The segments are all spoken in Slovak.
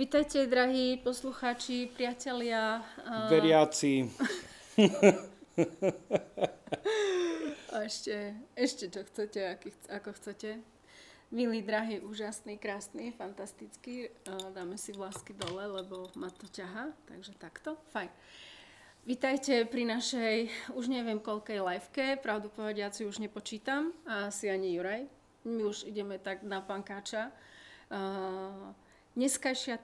Vitajte, drahí poslucháči, priatelia. Veriaci. A ešte čo chcete, ako chcete. Milí, drahí, úžasný, krásny, fantastický. Dáme si vlásky dole, lebo ma to ťaha, takže takto. Fajn. Vitajte pri našej, už neviem koľkej liveke, pravdu povediac ju už nepočítam, a asi ani Juraj. My už ideme tak na pankáča. Dnešná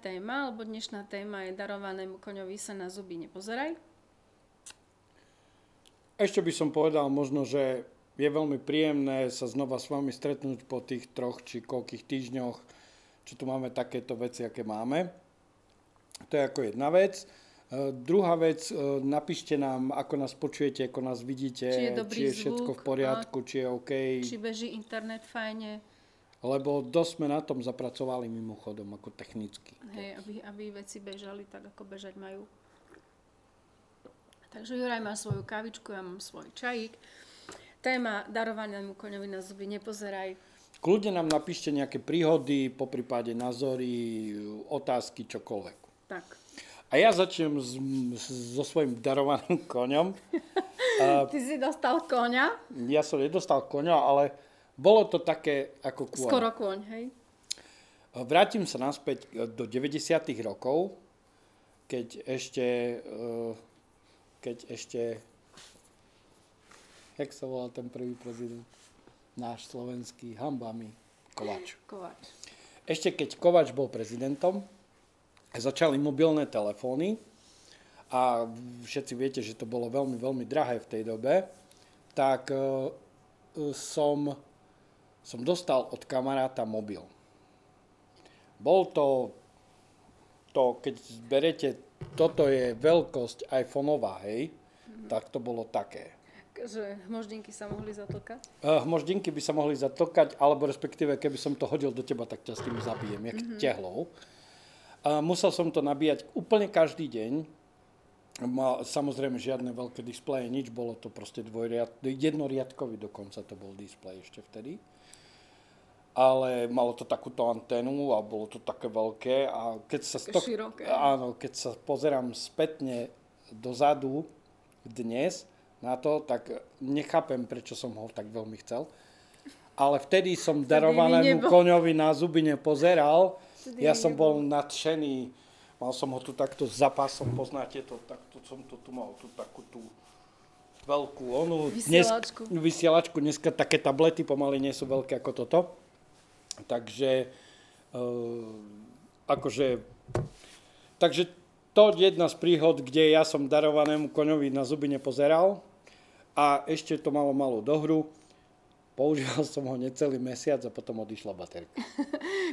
téma je darovanému koňovi sa na zuby nepozeraj. Ešte by som povedal možno, že je veľmi príjemné sa znova s vami stretnúť po tých 3 či koľkých týždňoch, čo tu máme takéto veci, aké máme. To je ako jedna vec. Druhá vec, napíšte nám, ako nás počujete, ako nás vidíte, či je všetko zvuk, v poriadku, či je OK. Či beží internet fajne. Lebo dosť sme na tom zapracovali mimochodom, ako technicky. Hej, aby veci bežali tak, ako bežať majú. Takže Juraj má svoju kavičku, ja mám svoj čajík. Téma darovanému koňovi na zuby nepozeraj. Kľudne nám napíšte nejaké príhody, poprípade názory, otázky, čokoľvek. Tak. A ja začnem so svojím darovaným koňom. Ty si dostal koňa? Ja som nedostal koňa, ale... Bolo to také ako kôň. Skoro kôň, hej. Vrátim sa naspäť do 90. rokov, keď ešte jak sa volal ten prvý prezident? Náš slovenský, hanba mi, Kovač. Ešte keď Kovač bol prezidentom, začali mobilné telefóny a všetci viete, že to bolo veľmi, veľmi drahé v tej dobe, tak som dostal od kamaráta mobil. Bol to keď zberete, toto je veľkosť iPhoneová, hej, tak to bolo také. Že hmoždinky sa mohli zatlkať? Hmoždinky by sa mohli zatlkať, alebo respektíve, keby som to hodil do teba, tak ťa s tým zabijem, jak tehlou. Musel som to nabíjať úplne každý deň. Samozrejme žiadne veľké displeje, nič, bolo to proste jednoriadkový, dokonca to bol displej ešte vtedy. Ale malo to takúto anténu a bolo to také veľké a široké. Áno, keď sa pozerám spätne dozadu dnes na to, tak nechápem, prečo som ho tak veľmi chcel. Ale vtedy som darovanému koňovi na zuby nepozeral. Ja som bol nadšený. Mal som ho tu takto s zapásom, poznáte to, takto som to tu mal, tu takú tú veľkú onu. Vysielačku. Vysielačku, dneska také tablety pomaly nie sú veľké ako toto. Takže, takže to je jedna z príhod, kde ja som darovanému koňovi na zuby nepozeral a ešte to malo malú dohru. Používal som ho necelý mesiac a potom odišla baterka.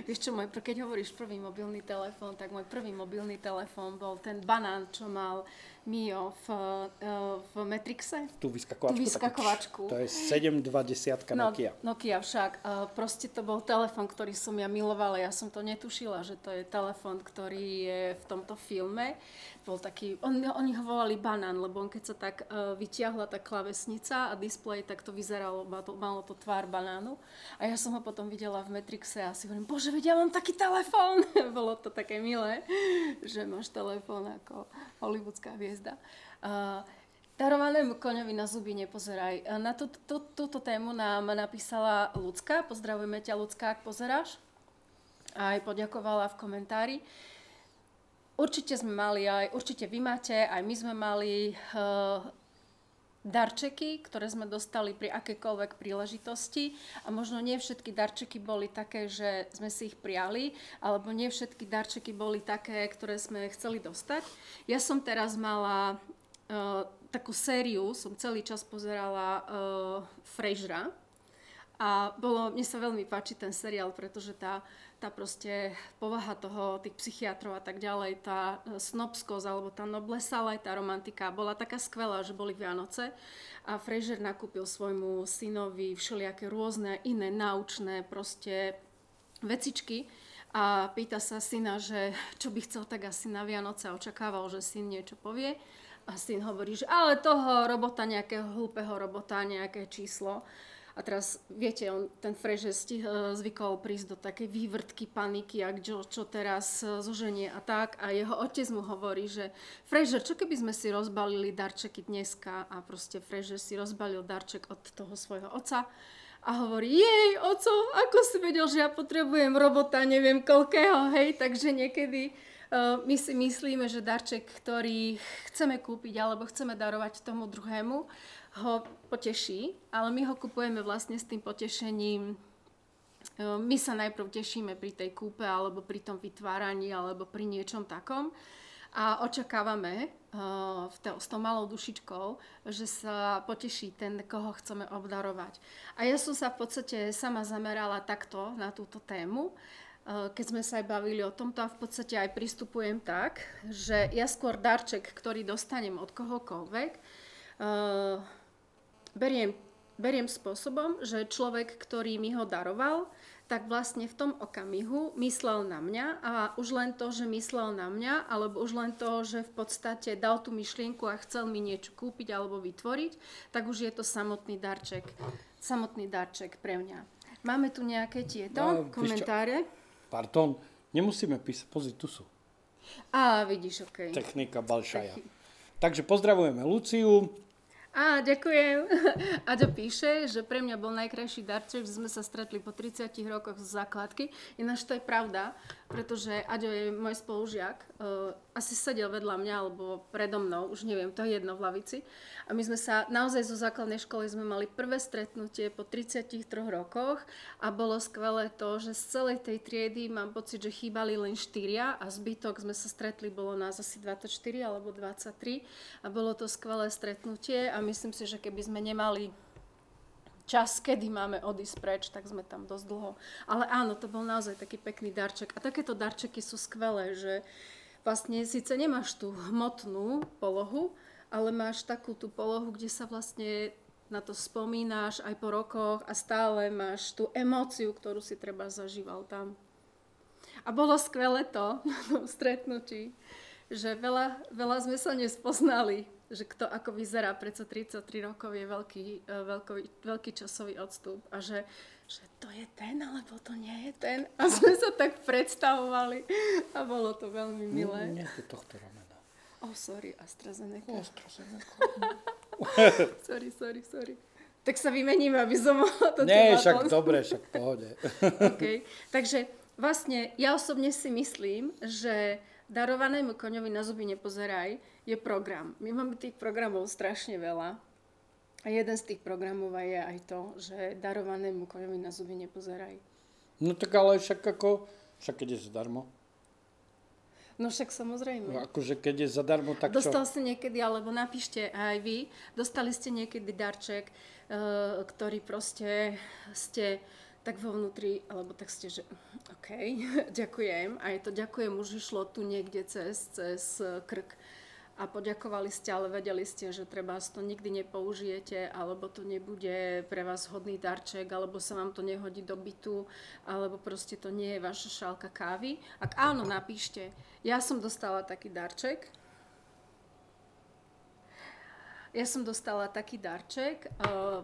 Vieš čo, keď hovoríš prvý mobilný telefón, tak môj prvý mobilný telefón bol ten banán, čo mal Mio v Matrixe. Tú vyskakovačku. To je 720 Nokia. Nokia však. Proste to bol telefón, ktorý som ja milovala. Ja som to netušila, že to je telefón, ktorý je v tomto filme. Bol taký, oni ho volali banán, lebo on keď sa tak vyťahla tá klavesnica a displej, tak to vyzeralo, malo to tvár banánu. A ja som ho potom videla v Matrixe a si hovorím, bože, veď ja mám taký telefón. Bolo to také milé, že máš telefón ako hollywoodská hviezda. Darovanému koňovi na zuby nepozeraj. Na túto tému nám napísala Lucka. Pozdravujeme ťa, Lucka, ak pozeráš. Aj poďakovala v komentári. Určite sme mali určite vy máte, aj my sme mali darčeky, ktoré sme dostali pri akékoľvek príležitosti a možno nie všetky darčeky boli také, že sme si ich priali, alebo nie všetky darčeky boli také, ktoré sme chceli dostať. Ja som teraz mala takú sériu, som celý čas pozerala Frasiera a mne sa veľmi páči ten seriál, pretože tá proste povaha toho, tých psychiatrov a tak ďalej, tá snobskosť alebo tá noblesa, ale tá romantika bola taká skvelá, že boli Vianoce a Frasier nakúpil svojmu synovi všelijaké rôzne iné naučné proste vecičky a pýta sa syna, že čo by chcel tak asi na Vianoce a očakával, že syn niečo povie. A syn hovorí, že ale toho robota, nejakého hlúpeho robota, nejaké číslo. A teraz, viete, ten Frejžes zvykol prísť do takej vývrtky, paniky, ak čo teraz zoženie a tak. A jeho otec mu hovorí, že Frejžer, čo keby sme si rozbalili darčeky dneska? A proste Frejžer si rozbalil darček od toho svojho otca a hovorí, jej, oco, ako si vedel, že ja potrebujem robota, neviem koľkého, hej? Takže niekedy my si myslíme, že darček, ktorý chceme kúpiť alebo chceme darovať tomu druhému, ho poteší, ale my ho kupujeme vlastne s tým potešením. My sa najprv tešíme pri tej kúpe alebo pri tom vytváraní alebo pri niečom takom a očakávame s tou malou dušičkou, že sa poteší ten, koho chceme obdarovať. A ja som sa v podstate sama zamerala takto na túto tému, keď sme sa aj bavili o tomto a v podstate aj pristupujem tak, že ja skôr darček, ktorý dostanem od kohokoľvek, beriem spôsobom, že človek, ktorý mi ho daroval, tak vlastne v tom okamihu myslel na mňa a už len to, že myslel na mňa, alebo už len to, že v podstate dal tú myšlienku a chcel mi niečo kúpiť alebo vytvoriť, tak už je to samotný darček pre mňa. Máme tu nejaké tieto komentáre? Pardon, nemusíme písať, pozri, tu sú. Á, vidíš, okej. Okay. Technika balšaja. Takže pozdravujeme Luciu. Á, ďakujem. Aďo píše, že pre mňa bol najkrajší darček, že sme sa stretli po 30 rokoch z základky. Ináč to je pravda, pretože Aďo je môj spolužiak. Asi sedel vedľa mňa, alebo predo mnou, už neviem, to je jedno v lavici. A my sme sa naozaj zo základnej školy sme mali prvé stretnutie po 33 rokoch a bolo skvelé to, že z celej tej triedy mám pocit, že chýbali len 4 a zbytok sme sa stretli, bolo nás asi 24 alebo 23 a bolo to skvelé stretnutie a myslím si, že keby sme nemali čas, kedy máme odísť preč, tak sme tam dosť dlho. Ale áno, to bol naozaj taký pekný darček. A takéto darčeky sú skvelé, že vlastne síce nemáš tú hmotnú polohu, ale máš takú tú polohu, kde sa vlastne na to spomínaš aj po rokoch a stále máš tú emóciu, ktorú si treba zažíval tam. A bolo skvelé to na tom stretnutí, že veľa sme sa nespoznali, že kto ako vyzerá, predsa 33 rokov je veľký časový odstup a že to je ten, alebo to nie je ten. A sme sa tak predstavovali a bolo to veľmi milé. Nie je to tohto ramena. Oh, sorry, AstraZeneca. Sorry. Tak sa vymeníme, aby som mohla to... Nie, však dobre, však pohode. Okay. Takže vlastne ja osobne si myslím, že darovanému koňovi na zuby nepozeraj je program. My máme tých programov strašne veľa a jeden z tých programov je aj to, že darovanému koňovi na zuby nepozeraj. No tak ale však keď je zadarmo. No však samozrejme. No akože keď je zadarmo, tak dostal ste niekedy, alebo napíšte aj vy, dostali ste niekedy darček, ktorý proste ste... tak vo vnútri, alebo tak ste, že OK, ďakujem. A je to ďakujem, už išlo tu niekde cez krk. A poďakovali ste, ale vedeli ste, že treba to nikdy nepoužijete, alebo to nebude pre vás hodný darček, alebo sa vám to nehodí do bytu, alebo proste to nie je vaša šálka kávy. Ak áno, napíšte. Ja som dostala taký darček. Ja som dostala taký darček,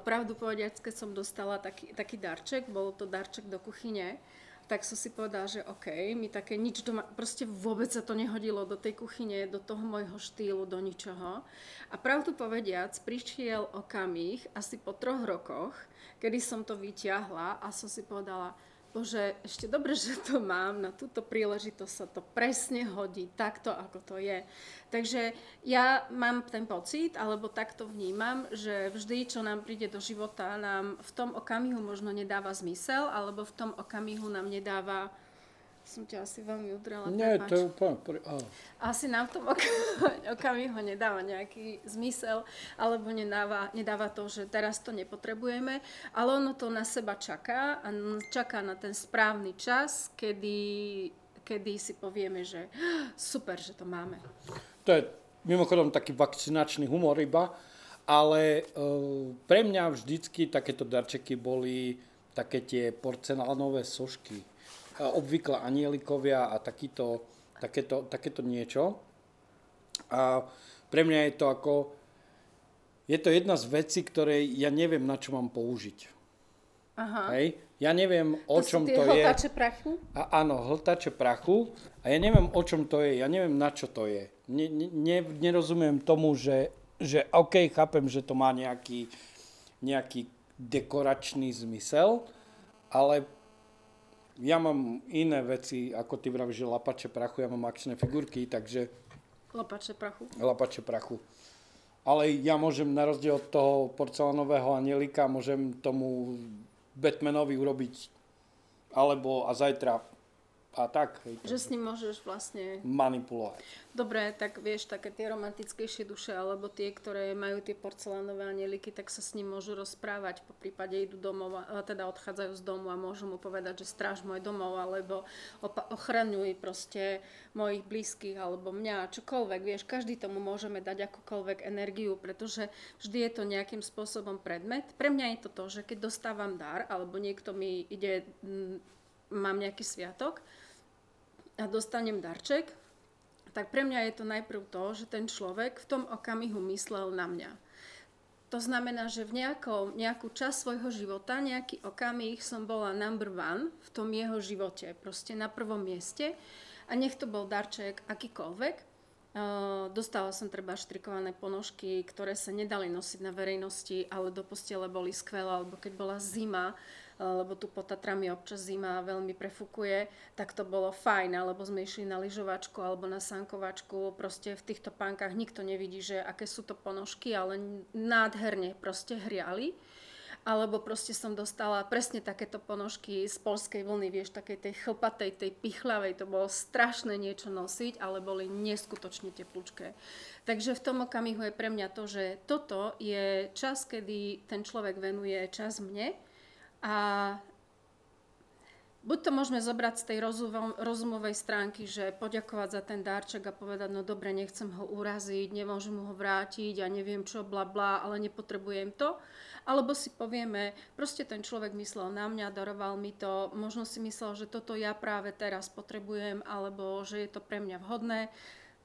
pravdu povediac, keď som dostala taký darček, bolo to darček do kuchyne, tak som si povedala, že OK, mi také nič doma, proste vôbec sa to nehodilo do tej kuchyne, do toho môjho štýlu, do ničoho. A pravdu povediac, prišiel okamih asi po 3 rokoch, kedy som to vyťahla a som si povedala, Bože, ešte dobre, že to mám, na túto príležitosť sa to presne hodí, takto, ako to je. Takže ja mám ten pocit, alebo takto vnímam, že vždy, čo nám príde do života, nám v tom okamihu možno nedáva zmysel, alebo v tom okamihu nám nedáva... Som ťa asi veľmi udrela. Nie, to je úplne... Asi nám v tom okamihu nedáva nejaký zmysel, alebo nedáva to, že teraz to nepotrebujeme, ale ono to na seba čaká a čaká na ten správny čas, kedy si povieme, že super, že to máme. To je mimochodom taký vakcinačný humor iba, ale pre mňa vždycky takéto darčeky boli také tie porcelánové sošky. Obvykle anielikovia a takéto niečo. A pre mňa je to ako... Je to jedna z vecí, ktoré ja neviem, na čo mám použiť. Aha. Hej? Ja neviem, o čom to je. To sú tie hltače prachu? Áno, hltače prachu. A ja neviem, o čom to je. Ja neviem, na čo to je. Nerozumiem tomu, že OK, chápem, že to má nejaký dekoračný zmysel, ale ja mám iné veci, ako ty vravíš, že lapače prachu. Ja mám akčné figurky, takže... Lapače prachu. Ale ja môžem, na rozdiel od toho porcelánového anielika, môžem tomu... Batmanovi urobiť alebo a zajtra a tak. Hej, že s ním môžeš vlastne manipulovať. Dobre, tak vieš, také tie romantickejšie duše alebo tie, ktoré majú tie porcelánové anieliky, tak sa s ním môžu rozprávať. Po prípade idú domov, teda odchádzajú z domu a môžu mu povedať, že stráž môj domov alebo ochraňuj proste mojich blízkych alebo mňa, čokoľvek. Vieš, každý tomu môžeme dať akokoľvek energiu, pretože vždy je to nejakým spôsobom predmet. Pre mňa je to to, že keď dostávam dar alebo niekto mi ide... mám nejaký sviatok a dostanem darček, tak pre mňa je to najprv to, že ten človek v tom okamihu myslel na mňa. To znamená, že v nejakú časť svojho života, nejaký okamih som bola number one v tom jeho živote, proste na prvom mieste a nech to bol darček akýkoľvek. Dostala som treba štrikované ponožky, ktoré sa nedali nosiť na verejnosti, ale do postele boli skvelé, alebo keď bola zima, lebo tu pod Tatrami občas zima veľmi prefúkuje, tak to bolo fajn, alebo sme išli na lyžovačku alebo na sankovačku, proste v týchto pánkach nikto nevidí, že aké sú to ponožky, ale nádherne proste hriali. Alebo proste som dostala presne takéto ponožky z poľskej vlny, vieš, takej tej chlpatej, tej pichľavej, to bolo strašné niečo nosiť, ale boli neskutočne teplúčké. Takže v tom okamihu je pre mňa to, že toto je čas, kedy ten človek venuje čas mne. A buď to môžeme zobrať z tej rozumovej stránky, že poďakovať za ten darček a povedať, no dobre, nechcem ho uraziť, nemôžem ho vrátiť a ja neviem čo, bla bla, ale nepotrebujem to. Alebo si povieme, proste ten človek myslel na mňa, daroval mi to, možno si myslel, že toto ja práve teraz potrebujem, alebo že je to pre mňa vhodné,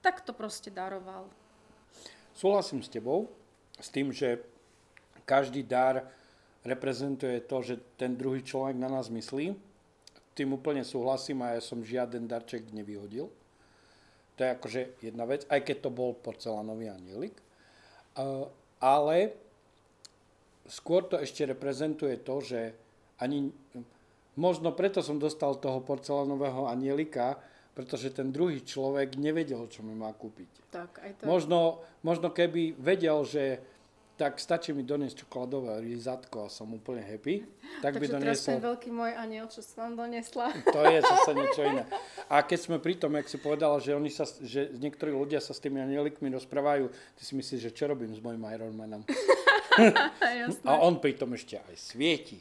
tak to proste daroval. Súhlasím s tebou, s tým, že každý dar reprezentuje to, že ten druhý človek na nás myslí. Tým úplne súhlasím a ja som žiaden darček nevyhodil. To je akože jedna vec, aj keď to bol porcelánový anielik. Ale skôr to ešte reprezentuje to, že ani... Možno preto som dostal toho porcelánového anielika, pretože ten druhý človek nevedel, čo mi má kúpiť. Tak, aj to... Možno keby vedel, že tak stačí mi doniesť čokoládové lízatko a som úplne happy. Tak by doniesol... ten veľký môj aniel, čo som doniesla. To je zase niečo iné. A keď sme pri tom, jak si povedala, že niektorí ľudia sa s tými anielikmi rozprávajú, ty si myslíš, že čo robím s mojim Ironmanom? A on pri tom ešte aj svieti.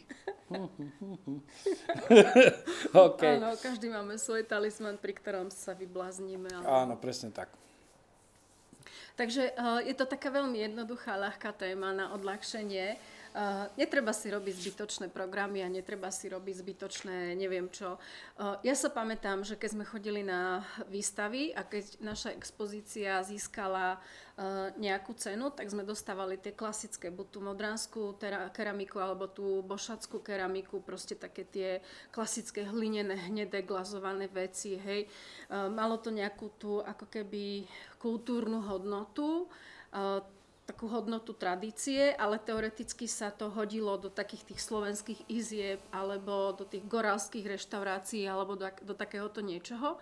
Okay. Áno, každý máme svoj talisman, pri ktorom sa vybláznime. Ale... Áno, presne tak. Takže je to taká veľmi jednoduchá, ľahká téma na odľahčenie. Netreba si robiť zbytočné programy a netreba si robiť zbytočné neviem čo. Ja sa pamätám, že keď sme chodili na výstavy a keď naša expozícia získala nejakú cenu, tak sme dostávali tie klasické, buď tú modranskú keramiku alebo tú bošackú keramiku, proste také tie klasické hlinené, hnedé, glazované veci, hej. Malo to nejakú tú ako keby kultúrnu hodnotu, takú hodnotu tradície, ale teoreticky sa to hodilo do takých tých slovenských izieb alebo do tých goralských reštaurácií alebo do takéhoto niečoho.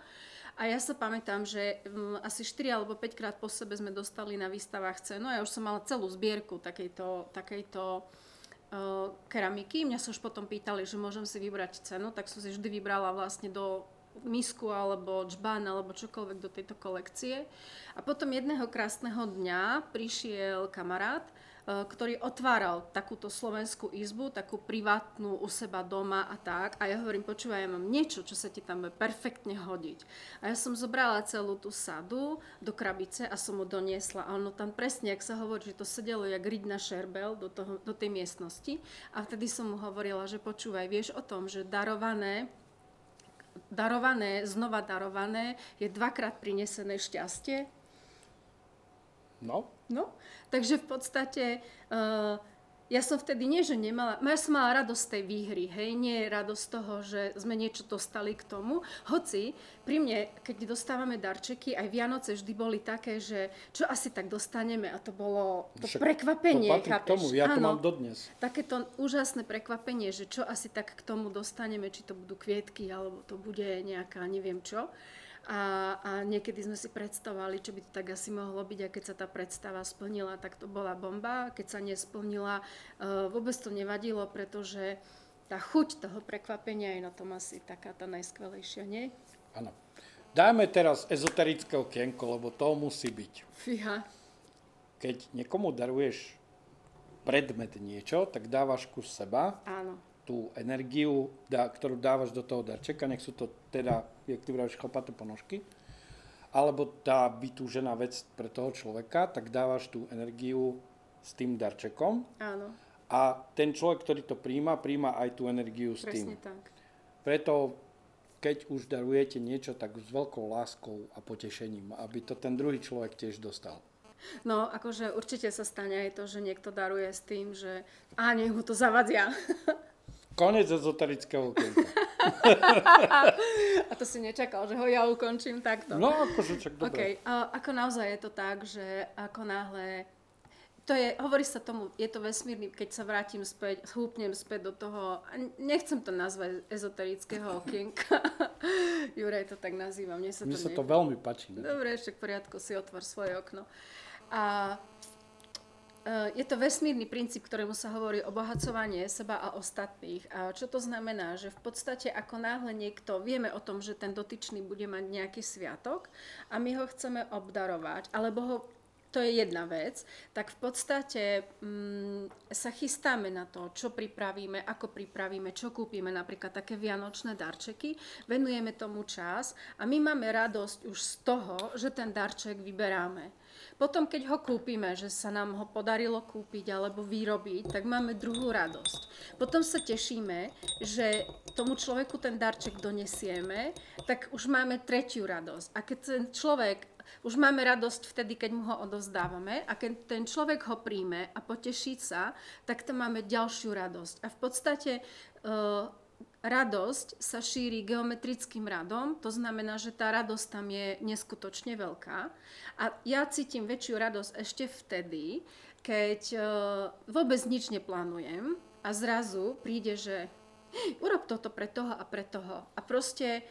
A ja sa pamätám, že asi 4 alebo 5 krát po sebe sme dostali na výstavách cenu a ja už som mala celú zbierku takejto keramiky. Mňa sa už potom pýtali, že môžem si vybrať cenu, tak som si vždy vybrala vlastne do misku alebo džbán alebo čokoľvek do tejto kolekcie. A potom jedného krásneho dňa prišiel kamarát, ktorý otváral takúto slovenskú izbu, takú privátnu u seba doma a tak. A ja hovorím, počúvaj, ja mám niečo, čo sa ti tam bude perfektne hodiť. A ja som zobrala celú tú sadu do krabice a som mu doniesla. A ono tam presne, ak sa hovorí, že to sedelo jak riť na šerbel do tej miestnosti. A vtedy som mu hovorila, že počúvaj, vieš o tom, že znova darované, je dvakrát prinesené šťastie? No. Takže v podstate ja som vtedy nie, že nemala, ja som mala radosť z tej výhry, hej, nie radosť z toho, že sme niečo dostali k tomu. Hoci pri mne, keď dostávame darčeky, aj Vianoce vždy boli také, že čo asi tak dostaneme a to bolo to však prekvapenie. To patrí chápeš? K tomu, ja to áno, mám dodnes. Takéto úžasné prekvapenie, že čo asi tak k tomu dostaneme, či to budú kvietky, alebo to bude nejaká, neviem čo. A niekedy sme si predstavovali, čo by to tak asi mohlo byť a keď sa tá predstava splnila, tak to bola bomba. Keď sa nesplnila, vôbec to nevadilo, pretože tá chuť toho prekvapenia je na tom asi taká tá najskvelejšia, nie? Áno. Dajme teraz ezoterické okienko, lebo to musí byť. Fíha. Keď niekomu daruješ predmet niečo, tak dávaš kus seba. Áno. Tú energiu, ktorú dávaš do toho darčeka, nech sú to teda, jak ty vravíš, chlapaté ponožky, alebo tá vytúžená vec pre toho človeka, tak dávaš tú energiu s tým darčekom. Áno. A ten človek, ktorý to príjma aj tú energiu s presne tým. Presne tak. Preto, keď už darujete niečo, tak s veľkou láskou a potešením, aby to ten druhý človek tiež dostal. No, akože určite sa stane aj to, že niekto daruje s tým, že nech mu to zavadzia. Konec ezoterického okienka. A to si nečakal, že ho ja ukončím takto. No, akože čak dobre. Okay. Ako naozaj je to tak, že ako náhle, to je, hovorí sa tomu, je to vesmírny, keď sa vrátim späť, húpnem späť do toho, nechcem to nazvať ezoterického okienka. Juraj to tak nazýva, mne sa to veľmi páči. Ne? Dobre, ešte v poriadku, si otvor svoje okno. A je to vesmírny princíp, ktorému sa hovorí obohacovanie seba a ostatných. A čo to znamená? Že v podstate ako náhle niekto, vieme o tom, že ten dotyčný bude mať nejaký sviatok a my ho chceme obdarovať, alebo ho, to je jedna vec, tak v podstate sa chystáme na to, čo pripravíme, ako pripravíme, čo kúpime, napríklad také vianočné darčeky, venujeme tomu čas a my máme radosť už z toho, že ten darček vyberáme. Potom, keď ho kúpime, že sa nám ho podarilo kúpiť alebo vyrobiť, tak máme druhú radosť. Potom sa tešíme, že tomu človeku ten darček donesieme, tak už máme tretiu radosť. A keď ten človek, už máme radosť vtedy, keď mu ho odovzdávame a keď ten človek ho príjme a poteší sa, tak to máme ďalšiu radosť. A v podstate radosť sa šíri geometrickým radom, to znamená, že tá radosť tam je neskutočne veľká. A ja cítim väčšiu radosť ešte vtedy, keď vôbec nič neplánujem a zrazu príde, že urob toto pre toho a pre toho. A proste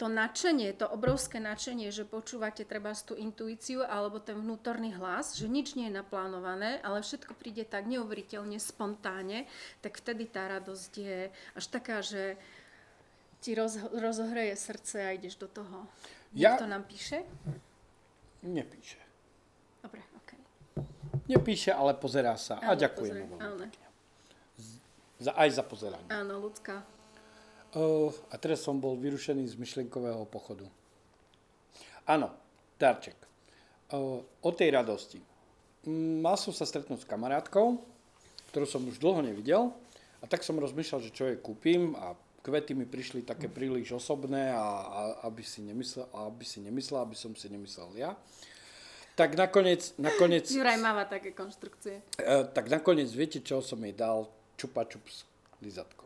to nadšenie, to obrovské nadšenie, že počúvate trebárs tú intuíciu alebo ten vnútorný hlas, že nič nie je naplánované, ale všetko príde tak neuveriteľne, spontánne, tak vtedy tá radosť je až taká, že ti rozohreje srdce a ideš do toho. Niekto nám píše? Nepíše. Dobre, okej. Okay. Nepíše, ale pozerá sa. Áno, a ďakujem. Aj za pozeranie. Áno, ľudská. A teraz som bol vyrušený z myšlienkového pochodu. Áno, darček. O tej radosti. Mal som sa stretnúť s kamarátkou, ktorú som už dlho nevidel, a tak som rozmýšľal, že čo jej kúpim, a kvety mi prišli také príliš osobné, aby som si nemyslel ja. Tak nakoniec Juraj máva také konštrukcie. Tak nakoniec, viete čo, som jej dal Čupa Čups lizatko.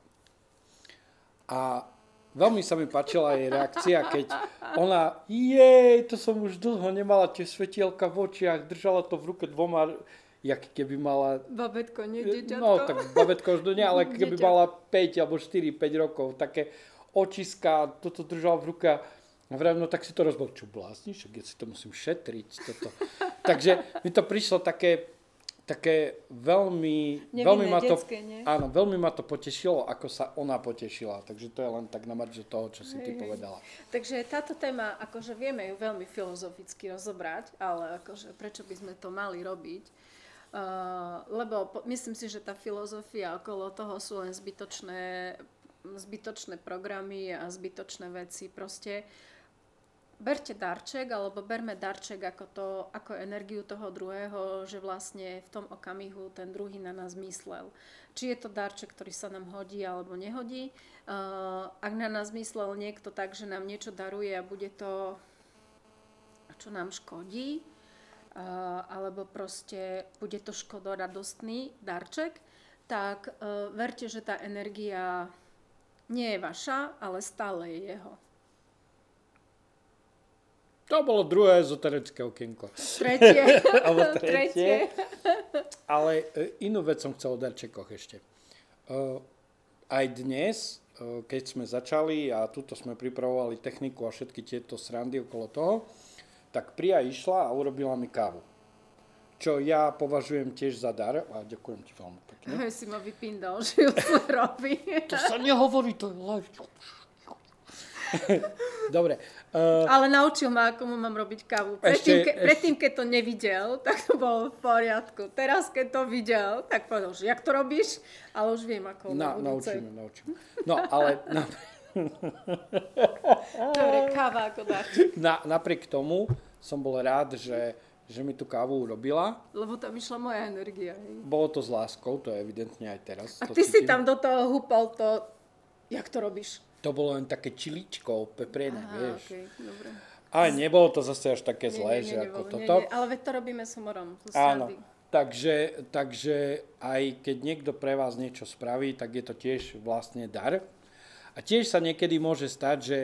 A veľmi sa mi páčila jej reakcia, keď ona, to som už dlho nemala, tie svetielka v očiach, držala to v ruke dvoma, jak keby mala... Babetko, nie dieťatko. No, tak babetko už do nie, ale keby mala 5 alebo 4-5 rokov, také očiska, toto držala v ruke. No tak si to rozbol, čo blázniš, ja si to musím šetriť, toto. Takže mi to prišlo také veľmi... Nevinné, veľmi ma to, detské, nie? Áno, veľmi ma to potešilo, ako sa ona potešila. Takže to je len tak na marže toho, čo si ty povedala. Takže táto téma, akože vieme ju veľmi filozoficky rozobrať, ale akože prečo by sme to mali robiť? Lebo myslím si, že tá filozofia okolo toho sú len zbytočné programy a zbytočné veci. Proste berte darček, alebo berme darček ako energiu toho druhého, že vlastne v tom okamihu ten druhý na nás myslel. Či je to darček, ktorý sa nám hodí alebo nehodí. Ak na nás myslel niekto tak, že nám niečo daruje a bude to, čo nám škodí, alebo proste bude to škodoradostný darček, tak verte, že tá energia nie je vaša, ale stále je jeho. To bolo druhé ezoterické okienko. Tretie. Ale inú vec som chcel o darčekoch ešte. Aj dnes, keď sme začali a tuto sme pripravovali techniku a všetky tieto srandy okolo toho, tak Priya išla a urobila mi kávu. Čo ja považujem tiež za dar. A ďakujem ti veľmi pekne. Ja si ma vypindal, že ju to robí. To sa nehovorí, to je live. Dobre. Ale naučil ma, ako mu mám robiť kávu. Predtým, keď to nevidel, tak to bolo v poriadku. Teraz, keď to videl, tak povedal, že jak to robíš, ale už viem, ako na budúcej. Naučím. No, ale... Dobre, káva ako darček. Napriek tomu som bol rád, že mi tú kávu urobila. Lebo tam išla moja energia. Bolo to s láskou, to je evidentne aj teraz. A ty si tam do toho húpal to, jak to robíš. To bolo len také čiličko, peprené, vieš. Okay, dobre. Ale nebolo to zase až také zlé, že ako toto. Ale veď to robíme s humorom. Áno, takže aj keď niekto pre vás niečo spraví, tak je to tiež vlastne dar. A tiež sa niekedy môže stať, že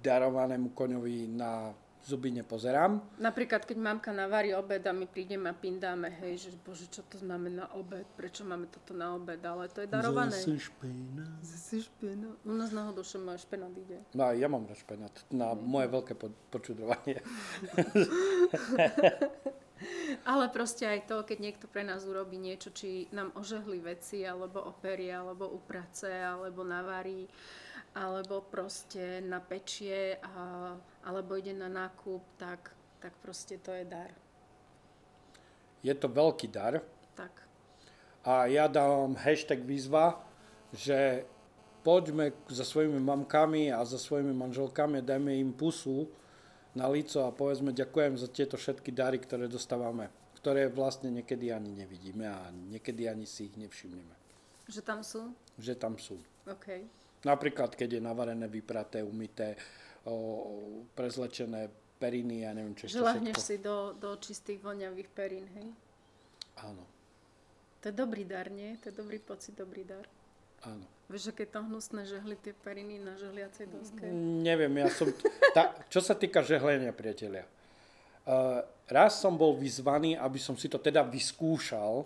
darovanému koňovi na zuby nepozerám. Napríklad, keď mamka navarí obed a my prídeme a pindáme, hej, že bože, čo to máme na obed, prečo máme toto na obed, ale to je darované. Zase špina. U nás náhodou špenát ide. No ja mám rád špenát, na moje veľké počudovanie. Ale proste aj to, keď niekto pre nás urobí niečo, či nám ožehli veci, alebo operie, alebo uprace, alebo navarí, alebo proste napečie, alebo ide na nákup, tak proste to je dar. Je to veľký dar. Tak. A ja dám hashtag výzva, že poďme za svojimi mamkami a za svojimi manželkami, dajme im pusu na líco a povedzme ďakujem za tieto všetky dary, ktoré dostávame, ktoré vlastne niekedy ani nevidíme a niekedy ani si ich nevšimneme. Že tam sú? Že tam sú. OK. Napríklad, keď je navarené, vypraté, umyté, prezlečené periny, ja neviem, čo ešte všetko. Želahneš si do čistých voňavých perín, hej? Áno. To je dobrý dar, nie? To je dobrý pocit, dobrý dar. Áno. Vieš, že keď tam hnusné žehli tie periny na žehliacej doske? Neviem, ja som... čo sa týka žehlenia, priatelia. Raz som bol vyzvaný, aby som si to teda vyskúšal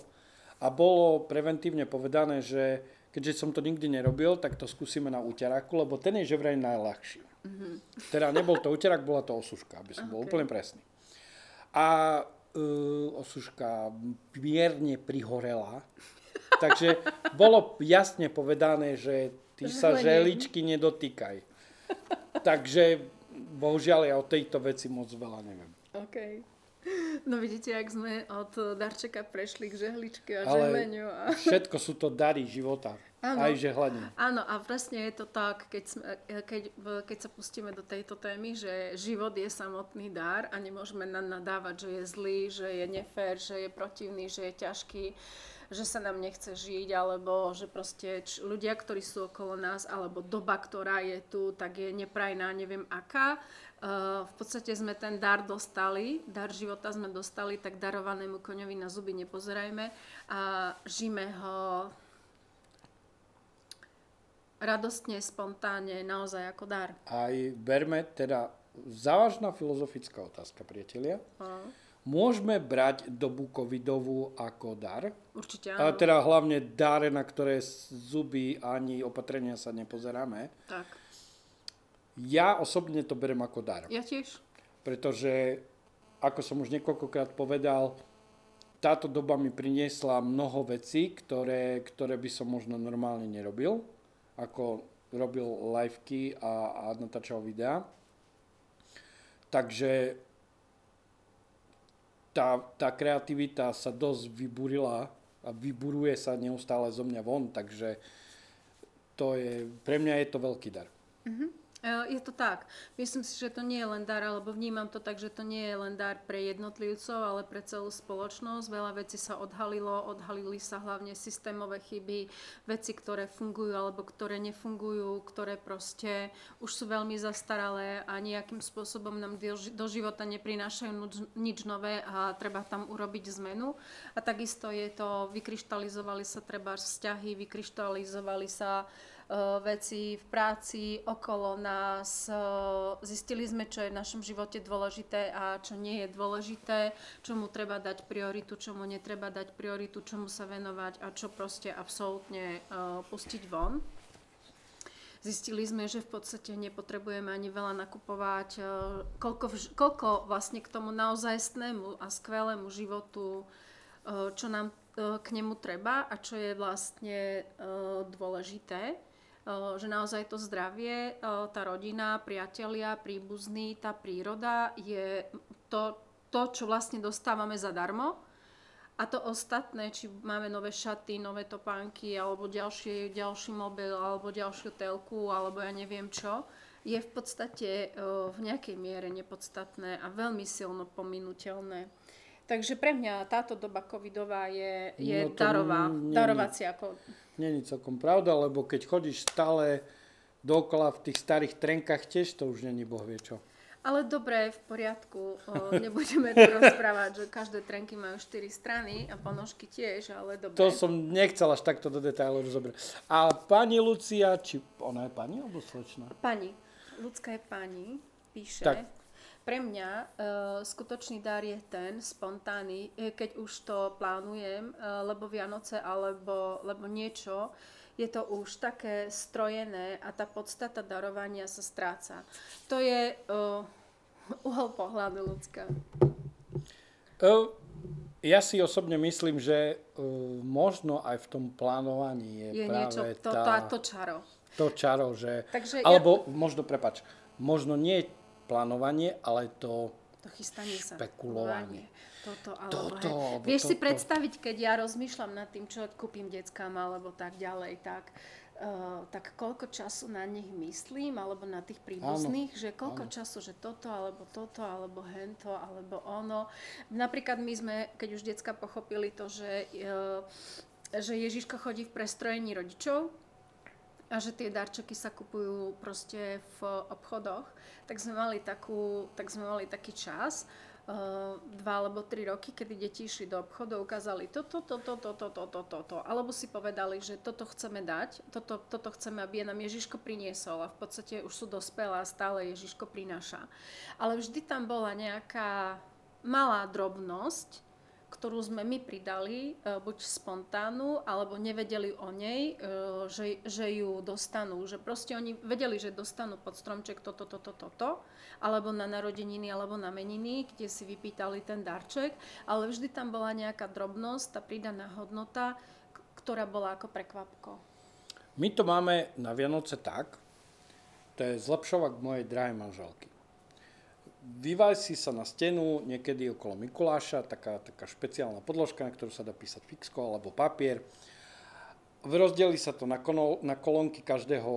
a bolo preventívne povedané, že keďže som to nikdy nerobil, tak to skúsime na úteráku, lebo ten je že vraj najľahší. Mm-hmm. Teda nebol to úterák, bola to osuška, aby som bol úplne presný. A osuška mierne prihorela. Takže bolo jasne povedané, že ty sa želičky nedotýkaj. Takže bohužiaľ ja o tejto veci moc veľa neviem. OK. No vidíte, jak sme od darčeka prešli k žehličke a žehleniu. A... všetko sú to dary života. Áno. Aj žehlenie. Áno, a vlastne je to tak, keď sa pustíme do tejto témy, že život je samotný dar a nemôžeme nadávať, že je zlý, že je nefér, že je protivný, že je ťažký, že sa nám nechce žiť, alebo že proste ľudia, ktorí sú okolo nás, alebo doba, ktorá je tu, tak je neprajná, neviem aká. V podstate sme ten dar dostali, dar života sme dostali, tak darovanému koňovi na zuby nepozerajme a žijme ho radostne, spontánne, naozaj ako dar. Aj berme, teda závažná filozofická otázka, priatelia. Môžeme brať dobu covidovú ako dar? Určite áno. A teda hlavne dar, na ktoré zuby ani opatrenia sa nepozeráme. Tak. Ja osobne to berem ako dar. Ja tiež. Pretože, ako som už niekoľkokrát povedal, táto doba mi priniesla mnoho vecí, ktoré by som možno normálne nerobil. Ako robil liveky a natáčal videá. Takže... Tá kreativita sa dosť vyburila a vyburuje sa neustále zo mňa von, takže to je, pre mňa je to veľký dar. Mm-hmm. Je to tak. Myslím si, že to nie je len dar, alebo vnímam to tak, že to nie je len dar pre jednotlivcov, ale pre celú spoločnosť. Veľa vecí sa odhalilo, odhalili sa hlavne systémové chyby, veci, ktoré fungujú alebo ktoré nefungujú, ktoré proste už sú veľmi zastaralé a nejakým spôsobom nám do života neprinášajú nič nové a treba tam urobiť zmenu. A takisto je to, vykryštalizovali sa treba vzťahy, vykryštalizovali sa veci v práci, okolo nás. Zistili sme, čo je v našom živote dôležité a čo nie je dôležité, čomu treba dať prioritu, čomu netreba dať prioritu, čomu sa venovať a čo proste absolútne pustiť von. Zistili sme, že v podstate nepotrebujeme ani veľa nakupovať, koľko vlastne k tomu naozajstnému a skvelému životu, čo nám k nemu treba a čo je vlastne dôležité. Že naozaj to zdravie, tá rodina, priatelia, príbuzní, tá príroda je to, čo vlastne dostávame zadarmo. A to ostatné, či máme nové šaty, nové topánky, alebo ďalší mobil, alebo ďalšiu telku, alebo ja neviem čo, je v podstate v nejakej miere nepodstatné a veľmi silno pominuteľné. Takže pre mňa táto doba covidová je darová, darovacia. Nie je celkom pravda, lebo keď chodíš stále dokola v tých starých trenkách tiež, to už nie je bohvie čo. Ale dobre, v poriadku, nebudeme tu rozprávať, že každé trenky majú 4 strany a ponožky tiež, ale dobre. To som nechcela až takto do detailov rozobrať. A pani Lucia, či ona je pani alebo slečná? Pani. Lucka je pani, píše... Tak. Pre mňa skutočný dar je ten, spontánny, keď už to plánujem, lebo Vianoce alebo niečo, je to už také strojené a tá podstata darovania sa stráca. To je uhol pohľadu ľudská. Ja si osobne myslím, že možno aj v tom plánovaní je práve niečo, to čaro. To čaro, že... možno nie plánovanie, ale to chystanie sa. Špekulovanie. Vieš si predstaviť, keď ja rozmýšľam nad tým, čo kúpim deckám alebo tak ďalej, tak koľko času na nich myslím, alebo na tých príbuzných, áno, že koľko času, že toto, alebo hento, alebo ono. Napríklad my sme, keď už decká pochopili to, že Ježiško chodí v prestrojení rodičov, a že tie darčeky sa kupujú proste v obchodoch, tak sme mali taký čas, 2 alebo 3 roky, kedy deti išli do obchodu, ukázali toto, alebo si povedali, že toto chceme dať, toto chceme, aby nám Ježiško priniesol, a v podstate už sú dospelá a stále Ježiško prináša. Ale vždy tam bola nejaká malá drobnosť, ktorú sme my pridali, buď spontánnu, alebo nevedeli o nej, že ju dostanú. Že proste oni vedeli, že dostanú pod stromček toto, alebo na narodeniny, alebo na meniny, kde si vypýtali ten darček, ale vždy tam bola nejaká drobnosť, tá pridaná hodnota, ktorá bola ako prekvapko. My to máme na Vianoce tak, to je zlepšovak mojej drahej manželky. Vyvásí sa na stenu niekedy okolo Mikuláša, taká špeciálna podložka, na ktorú sa dá písať fixko alebo papier. Rozdelí sa to na kolónky každého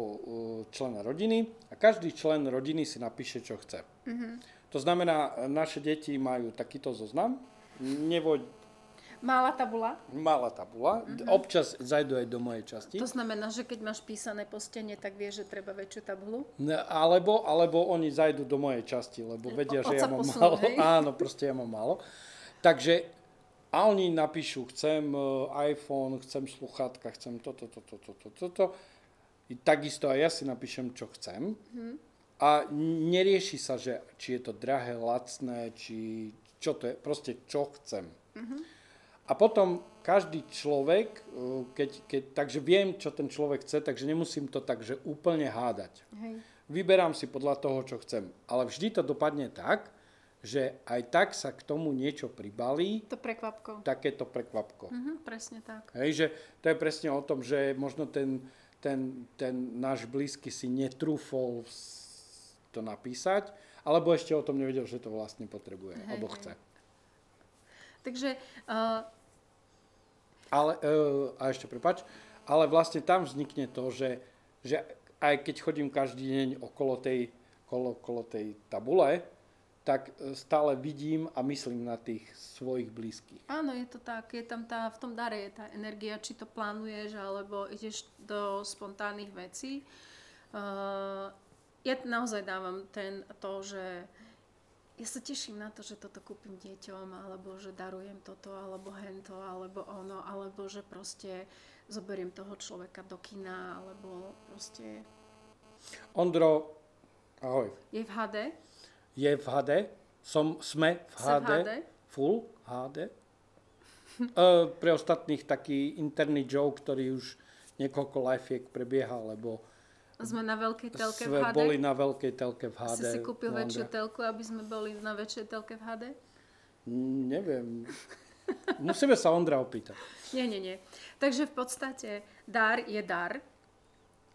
člena rodiny a každý člen rodiny si napíše, čo chce. Mm-hmm. To znamená, naše deti majú takýto zoznam. Malá tabula. Mm-hmm. Občas zajdu aj do mojej časti. To znamená, že keď máš písané po stene, tak vieš, že treba väčšiu tabulu? Alebo oni zajdu do mojej časti, lebo vedia, že ja mám málo. Áno, proste ja mám málo. Takže a oni napíšu, chcem iPhone, chcem sluchátka, chcem toto. I takisto aj ja si napíšem, čo chcem. Mm-hmm. A nerieši sa, že či je to drahé, lacné, či čo to je. Proste čo chcem. Mm-hmm. A potom každý človek, takže viem, čo ten človek chce, takže nemusím to takže úplne hádať. Hej. Vyberám si podľa toho, čo chcem. Ale vždy to dopadne tak, že aj tak sa k tomu niečo pribalí. To prekvapko. Takéto prekvapko. Mhm, presne tak. Hej, že to je presne o tom, že možno ten náš blízky si netrúfol to napísať, alebo ešte o tom nevedel, že to vlastne potrebuje, hej, alebo chce. Takže... Ale vlastne tam vznikne to, že aj keď chodím každý deň okolo tej tabule, tak stále vidím a myslím na tých svojich blízkych. Áno, je to tak. Je tam v tom dare je tá energia, či to plánuješ, alebo ideš do spontánnych vecí. Ja naozaj dávam že ja sa teším na to, že toto kúpim deťom, alebo že darujem toto, alebo hento, alebo ono, alebo že proste zoberiem toho človeka do kina, alebo proste... Ondro, ahoj. Je v HD? Je v HD. Sme v HD. Full HD. Pre ostatných taký interný joke, ktorý už niekoľko live-iek prebieha, lebo sme na veľkej telke v HD? Boli na veľkej telke v HD. Si kúpil väčšiu telku, aby sme boli na väčšej telke v HD? Neviem. Musíme sa Ondra opýtať. Nie. Takže v podstate dar je dar.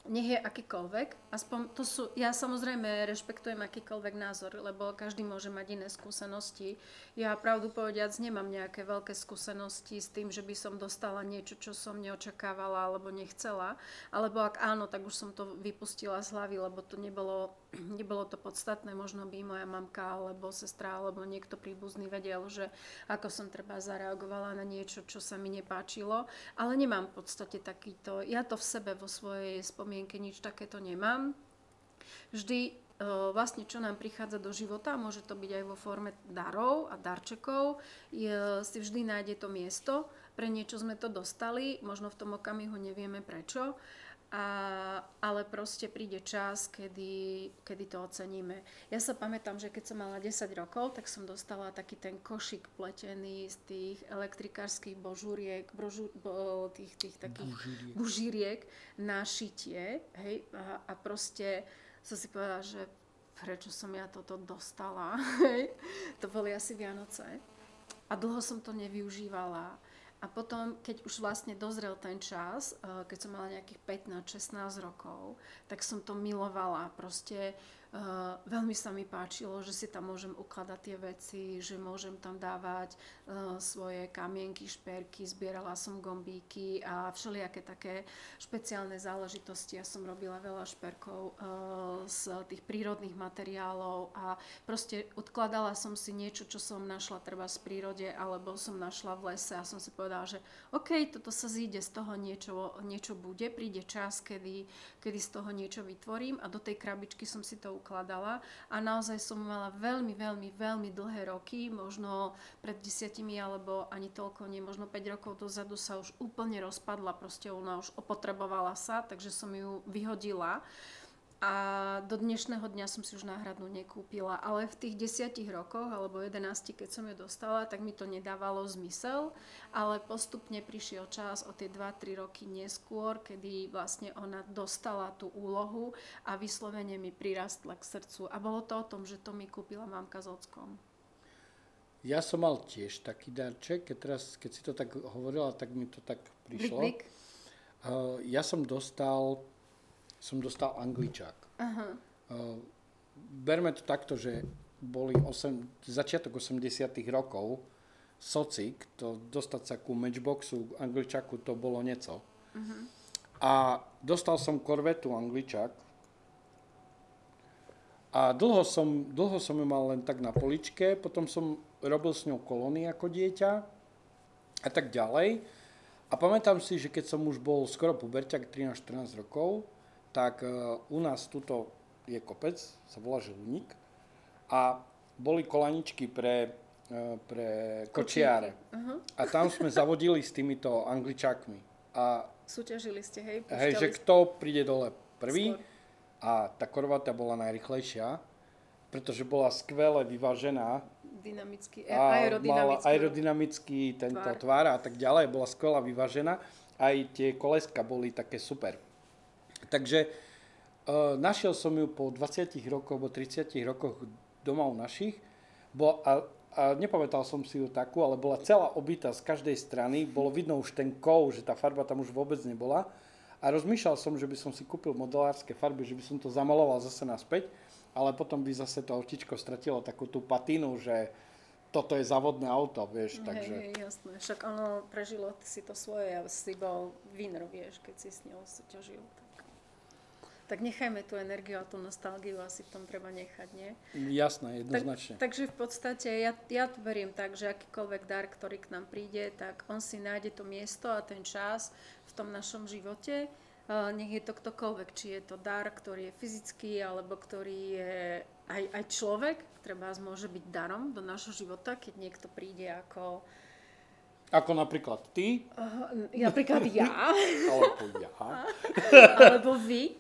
Nech je akýkoľvek. Aspoň to sú, ja samozrejme rešpektujem akýkoľvek názor, lebo každý môže mať iné skúsenosti. Ja pravdu povediac nemám nejaké veľké skúsenosti s tým, že by som dostala niečo, čo som neočakávala alebo nechcela. Alebo ak áno, tak už som to vypustila z hlavy, lebo to nebolo to podstatné. Možno by moja mamka alebo sestra alebo niekto príbuzný vedel, že ako som treba zareagovala na niečo, čo sa mi nepáčilo. Ale nemám v podstate takýto. Ja to v sebe vo svojej spomínke nič takéto nemám. Vždy vlastne, čo nám prichádza do života, môže to byť aj vo forme darov a darčekov, si vždy nájde to miesto, pre niečo sme to dostali, možno v tom okamihu nevieme prečo, ale proste príde čas, kedy to oceníme. Ja sa pamätám, že keď som mala 10 rokov, tak som dostala taký ten košík pletený z tých elektrikárskych bužíriek na šitie. Hej? A proste som si povedala, že prečo som ja toto dostala. Hej? To boli asi Vianoce. A dlho som to nevyužívala. A potom, keď už vlastne dozrel ten čas, keď som mala nejakých 15-16 rokov, tak som to milovala. Proste veľmi sa mi páčilo, že si tam môžem ukladať tie veci, že môžem tam dávať svoje kamienky, šperky, zbierala som gombíky a všelijaké také špeciálne záležitosti. Ja som robila veľa šperkov z tých prírodných materiálov a proste odkladala som si niečo, čo som našla treba v prírode alebo som našla v lese a som si povedala, že OK, toto sa zíde, z toho niečo bude, príde čas, kedy z toho niečo vytvorím a do tej krabičky som si to ukladala a naozaj som mala veľmi, veľmi, veľmi dlhé roky, možno pred 10 alebo ani toľko nie, možno 5 rokov dozadu sa už úplne rozpadla, proste ona už opotrebovala sa, takže som ju vyhodila. A do dnešného dňa som si už náhradnú nekúpila, ale v tých 10 rokoch alebo 11, keď som ju dostala, tak mi to nedávalo zmysel, ale postupne prišiel čas o tie 2-3 roky neskôr, kedy vlastne ona dostala tú úlohu a vyslovene mi prirastla k srdcu. A bolo to o tom, že to mi kúpila mamka s ockom. Ja som mal tiež taký darček, keď si to tak hovorila, tak mi to tak prišlo. Blik. Ja som dostal angličák. Aha. Berme to takto, že boli začiatok 80-tých rokov socik, to dostať sa ku matchboxu, angličáku to bolo nieco. Uh-huh. A dostal som korvetu angličák a dlho som ju mal len tak na poličke, potom som robil s ňou kolóny ako dieťa a tak ďalej. A pamätám si, že keď som už bol skoro puberťak, 13-14 rokov, tak u nás tuto je kopec, sa volá Žilník a boli kolaničky pre kočiare. Uh-huh. A tam sme zavodili s týmito angličákmi. A súťažili ste, hej? Hej, že kto príde dole prvý a tá korvata bola najrychlejšia, pretože bola skvele vyvážená. Aerodynamický. Mala aerodynamický tento tvár a tak ďalej, bola skvele vyvážená. Aj tie koleska boli také super. Takže našiel som ju po 20 rokoch alebo 30 rokoch doma u našich a nepamätal som si ju takú, ale bola celá obita z každej strany, bolo vidno už ten kov, že tá farba tam už vôbec nebola a rozmýšľal som, že by som si kúpil modelárske farby, že by som to zamaloval zase naspäť, ale potom by zase to autičko stratilo takú tú patínu, že toto je závodné auto, vieš, takže... Hej, jasné, však ono prežilo si to svoje a si bol winner, vieš, keď si s ňou súťažil. tak nechajme tú energiu a tú nostalgiu asi v tom treba nechať, nie? Jasné, jednoznačne. Takže v podstate ja to verím tak, že akýkoľvek dar, ktorý k nám príde, tak on si nájde to miesto a ten čas v tom našom živote. Nech je to ktokoľvek, či je to dar, ktorý je fyzický, alebo ktorý je aj človek, treba môže byť darom do nášho života, keď niekto príde ako... Ako napríklad ty. Napríklad ja. Alebo ja. Alebo vy.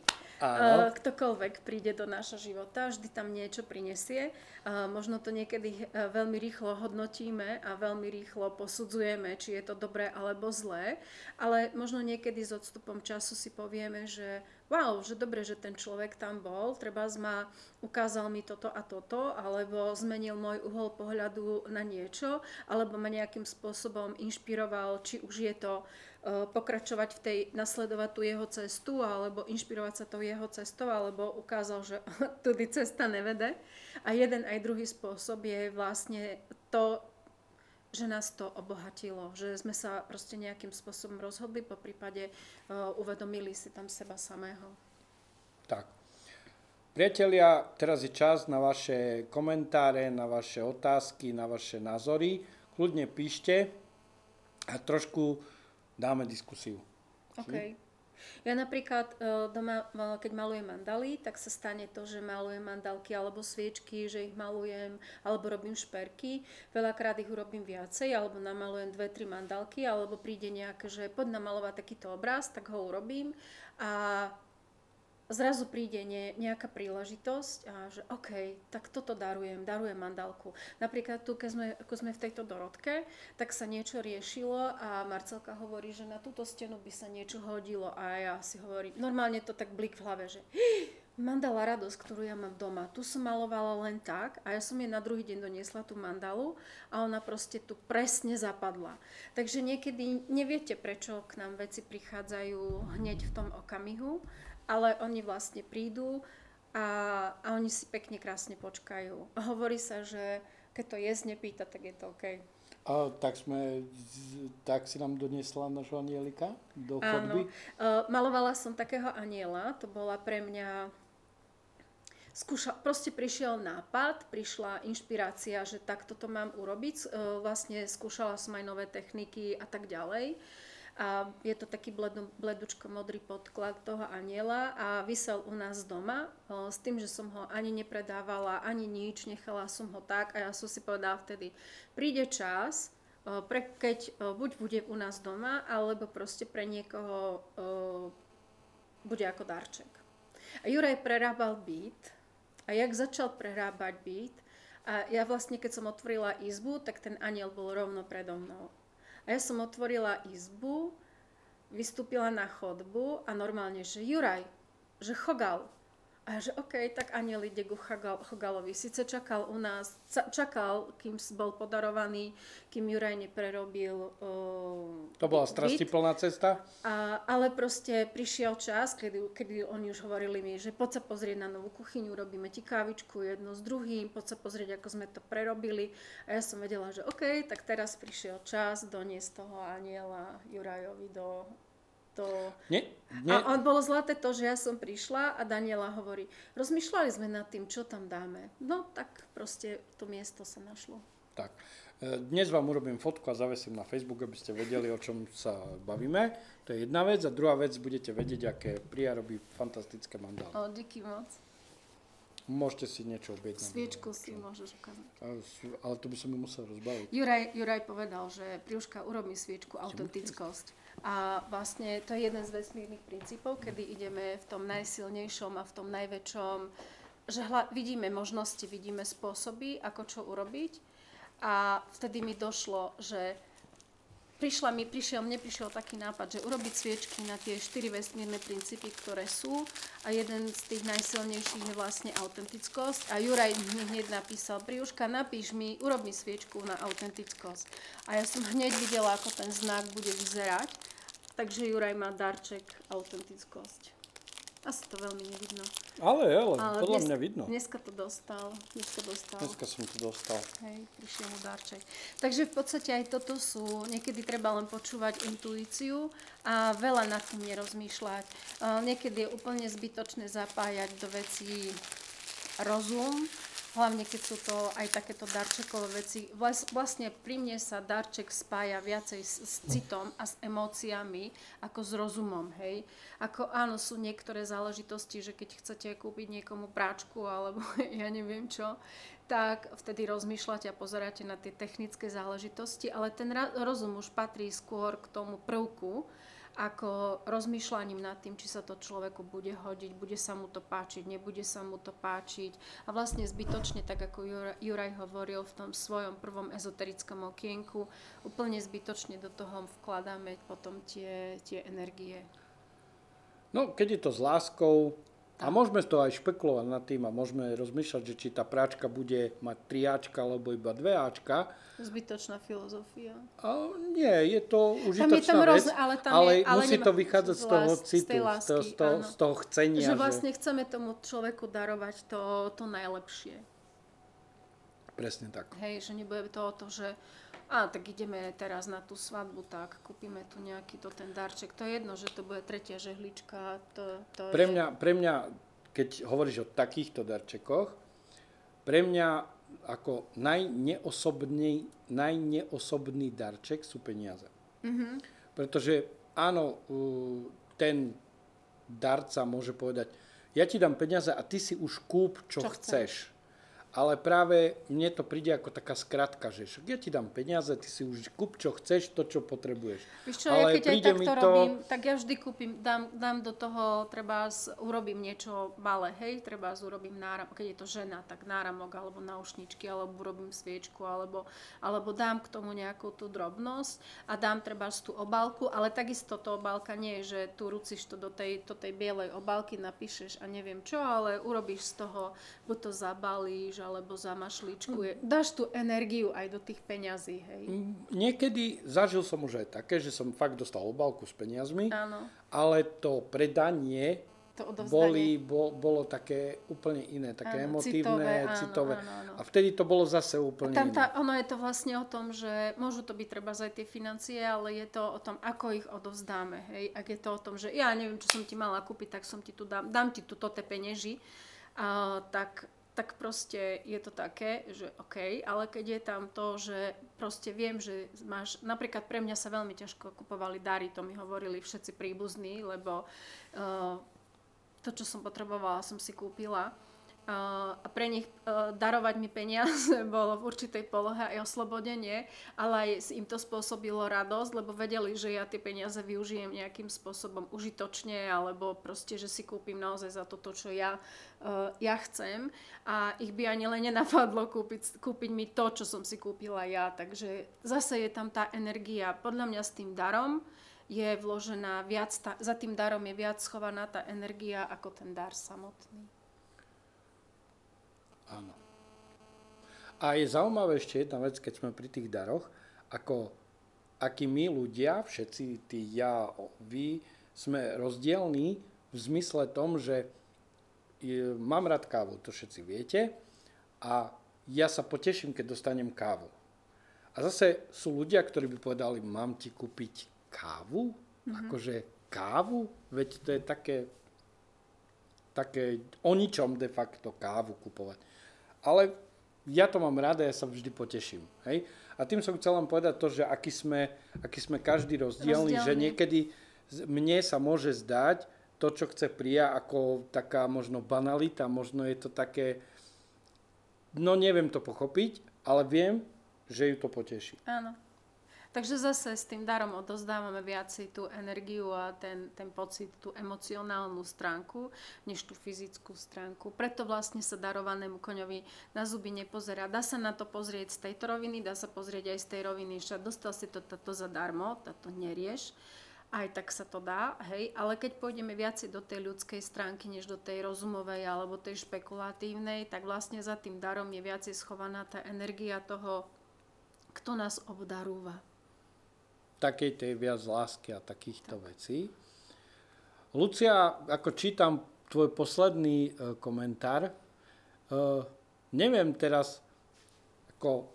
Ktokoľvek príde do nášho života, vždy tam niečo prinesie. Možno to niekedy veľmi rýchlo hodnotíme a veľmi rýchlo posudzujeme, či je to dobré alebo zlé. Ale možno niekedy s odstupom času si povieme, že wow, že dobre, že ten človek tam bol, trebárs ma ukázal mi toto a toto, alebo zmenil môj uhol pohľadu na niečo, alebo ma nejakým spôsobom inšpiroval, či už je to pokračovať v tej, nasledovať tú jeho cestu, alebo inšpirovať sa tou jeho cestou, alebo ukázal, že tudy cesta nevede. A jeden aj druhý spôsob je vlastne to, že nás to obohatilo, že sme sa proste nejakým spôsobom rozhodli, poprípade uvedomili si tam seba samého. Tak. Priatelia, teraz je čas na vaše komentáre, na vaše otázky, na vaše názory. Kľudne píšte a trošku dáme diskusiu. OK. Ja napríklad doma, keď malujem mandaly, tak sa stane to, že malujem mandalky alebo sviečky, že ich malujem, alebo robím šperky. Veľakrát ich urobím viacej, alebo namalujem 2-3 mandalky, alebo príde nejaké, že poď namalovať takýto obraz, tak ho urobím. A zrazu príde nejaká príležitosť a že OK, tak toto darujem mandálku. Napríklad tu, keď sme v tejto Dorotke, tak sa niečo riešilo a Marcelka hovorí, že na túto stenu by sa niečo hodilo a ja si hovorím, normálne to tak blik v hlave, že mandala radosť, ktorú ja mám doma. Tu som malovala len tak a ja som jej na druhý deň doniesla tú mandalu a ona proste tu presne zapadla. Takže niekedy neviete, prečo k nám veci prichádzajú hneď v tom okamihu, ale oni vlastne prídu a oni si pekne, krásne počkajú. Hovorí sa, že keď to jesť nepýta, tak je to OK. Tak si nám doniesla nášho anielika do chodby? Áno, malovala som takého aniela, to bola pre mňa... Proste prišiel nápad, prišla inšpirácia, že takto to mám urobiť. Vlastne skúšala som aj nové techniky a tak ďalej. A je to taký bledučko-modrý podklad toho aniela a visel u nás doma s tým, že som ho ani nepredávala, ani nič, nechala som ho tak a ja som si povedala vtedy, príde čas, keď buď bude u nás doma, alebo proste pre niekoho bude ako darček. A Juraj prerábal byt a jak začal prerábať byt a ja vlastne, keď som otvorila izbu, tak ten aniel bol rovno predo mnou. A ja som otvorila izbu, vystúpila na chodbu a normálne, že Juraj, že Chogal. A ja, že OK, tak aniel ide ku Chogalovi. Sice čakal u nás, čakal, kým bol podarovaný, kým Juraj neprerobil to bola strastiplná cesta? Ale proste prišiel čas, kedy oni už hovorili mi, že poď sa pozrieť na novú kuchyňu, robíme ti kávičku jedno s druhým, poď sa pozrieť, ako sme to prerobili. A ja som vedela, že OK, tak teraz prišiel čas doniesť toho aniela Jurajovi Nie. A on bolo zlaté to, že ja som prišla a Daniela hovorí, rozmýšľali sme nad tým, čo tam dáme. No tak proste to miesto sa našlo. Tak, dnes vám urobím fotku a zavesím na Facebook, aby ste vedeli, o čom sa bavíme. To je jedna vec a druhá vec, budete vedieť, aké Priya robí fantastické mandály. Díky moc. Môžete si niečo objednať. Sviečku si môžeš ukázať. Ale to by som ju musel rozbaviť. Juraj povedal, že Priuška urobí sviečku autentickosť. A vlastne to je jeden z vesmírnych princípov, kedy ideme v tom najsilnejšom a v tom najväčšom, že vidíme možnosti, vidíme spôsoby, ako čo urobiť. A vtedy mi došlo, že prišiel taký nápad, že urobiť sviečky na tie 4 vesmírne princípy, ktoré sú a jeden z tých najsilnejších je vlastne autentickosť a Juraj mi hneď napísal, Priuška, napíš mi, urob mi sviečku na autentickosť a ja som hneď videla, ako ten znak bude vyzerať, takže Juraj má darček autentickosť. Asi to veľmi nevidno. Ale podľa mňa vidno. Dneska to dostal. Dneska som to dostal. Hej, prišiel mu darček. Takže v podstate aj toto sú, niekedy treba len počúvať intuíciu a veľa nad tým nerozmýšľať. Niekedy je úplne zbytočné zapájať do vecí rozum, hlavne keď sú to aj takéto darčekové veci. Vlastne pri mne sa darček spája viacej s citom a s emóciami ako s rozumom, hej. Ako áno, sú niektoré záležitosti, že keď chcete kúpiť niekomu práčku alebo ja neviem čo, tak vtedy rozmýšľate a pozeráte na tie technické záležitosti, ale ten rozum už patrí skôr k tomu prvku, ako rozmýšľaním nad tým, či sa to človeku bude hodiť, bude sa mu to páčiť, nebude sa mu to páčiť. A vlastne zbytočne, tak ako Juraj hovoril v tom svojom prvom ezoterickom okienku, úplne zbytočne do toho vkladáme potom tie energie. No, keď je to s láskou, a môžeme to aj špekulovať nad tým a môžeme rozmýšľať, že či tá práčka bude mať 3Ačka alebo iba 2Ačka. Zbytočná filozofia. A nie, je to užitočná vec, ale musí to vychádzať z toho citu, z toho chcenia. Že vlastne chceme tomu človeku darovať to najlepšie. Presne tak. Hej, že nebude to o to, že tak ideme teraz na tú svadbu, tak kúpime tu nejaký ten darček. To je jedno, že to bude tretia žehlička. Pre mňa, keď hovoríš o takýchto darčekoch, pre mňa ako najneosobný darček sú peniaze. Mm-hmm. Pretože áno, ten darca môže povedať, ja ti dám peniaze a ty si už kúp, čo chceš. Ale práve mne to príde ako taká skratka, že ja ti dám peniaze, ty si už kúp, čo chceš, to, čo potrebuješ. Víš čo, ale ja keď aj takto robím, tak ja vždy kúpim, dám do toho, urobím niečo malé, hej, urobím náramok, keď je to žena, tak náramok, alebo náušničky, alebo urobím sviečku, alebo dám k tomu nejakú tú drobnosť a dám tú obálku, ale takisto to obálka nie je, že tu rucíš to do tej bielej obálky, napíšeš a neviem čo, ale urobíš z toho, buď to zabalíš, alebo zamašličkuje. Dáš tú energiu aj do tých peňazí, hej? Niekedy zažil som už aj také, že som fakt dostal obálku s peniazmi, áno, ale to predanie bolo také úplne iné, také emotívne, citové. Áno. A vtedy to bolo zase úplne iné. Ono je to vlastne o tom, že môžu to byť treba aj tie financie, ale je to o tom, ako ich odovzdáme, hej? Ak je to o tom, že ja neviem, čo som ti mala kúpiť, tak som ti tu dám ti tu toté penieži, tak proste je to také, že OK, ale keď je tam to, že proste viem, že máš, napríklad pre mňa sa veľmi ťažko kupovali dary, to mi hovorili všetci príbuzní, lebo to, čo som potrebovala, som si kúpila. A pre nich darovať mi peniaze bolo v určitej polohe aj oslobodenie, ale aj im to spôsobilo radosť, lebo vedeli, že ja tie peniaze využijem nejakým spôsobom užitočne, alebo proste, že si kúpim naozaj za to, čo ja chcem, a ich by ani len nenapadlo kúpiť mi to, čo som si kúpila ja. Takže zase je tam tá energia. Podľa mňa s tým darom je vložená viac, za tým darom je viac schovaná tá energia ako ten dar samotný. Áno. A je zaujímavé ešte jedna vec, keď sme pri tých daroch, ako akí my ľudia, všetci tí ja, vy, sme rozdielní v zmysle tom, že mám rád kávu, to všetci viete, a ja sa poteším, keď dostanem kávu. A zase sú ľudia, ktorí by povedali, mám ti kúpiť kávu? Mm-hmm. Akože kávu? Veď to je také o ničom de facto kávu kupovať. Ale ja to mám rád a ja sa vždy poteším. Hej? A tým som chcel len povedať to, že aký sme každý rozdielný, že niekedy mne sa môže zdať to, čo chce Priya, ako taká možno banalita, možno je to také, no neviem to pochopiť, ale viem, že ju to poteší. Áno. Takže zase s tým darom odozdávame viacej tú energiu a ten pocit, tú emocionálnu stránku, než tú fyzickú stránku. Preto vlastne sa darovanému koňovi na zuby nepozerá. Dá sa na to pozrieť z tejto roviny, dá sa pozrieť aj z tej roviny, že dostal si to zadarmo, to nerieš. Aj tak sa to dá, hej, ale keď pôjdeme viacej do tej ľudskej stránky, než do tej rozumovej alebo tej špekulatívnej, tak vlastne za tým darom je viacej schovaná tá energia toho, kto nás obdarúva. Takej tej viac lásky a takýchto vecí. Lucia, ako čítam tvoj posledný komentár. Neviem teraz, ako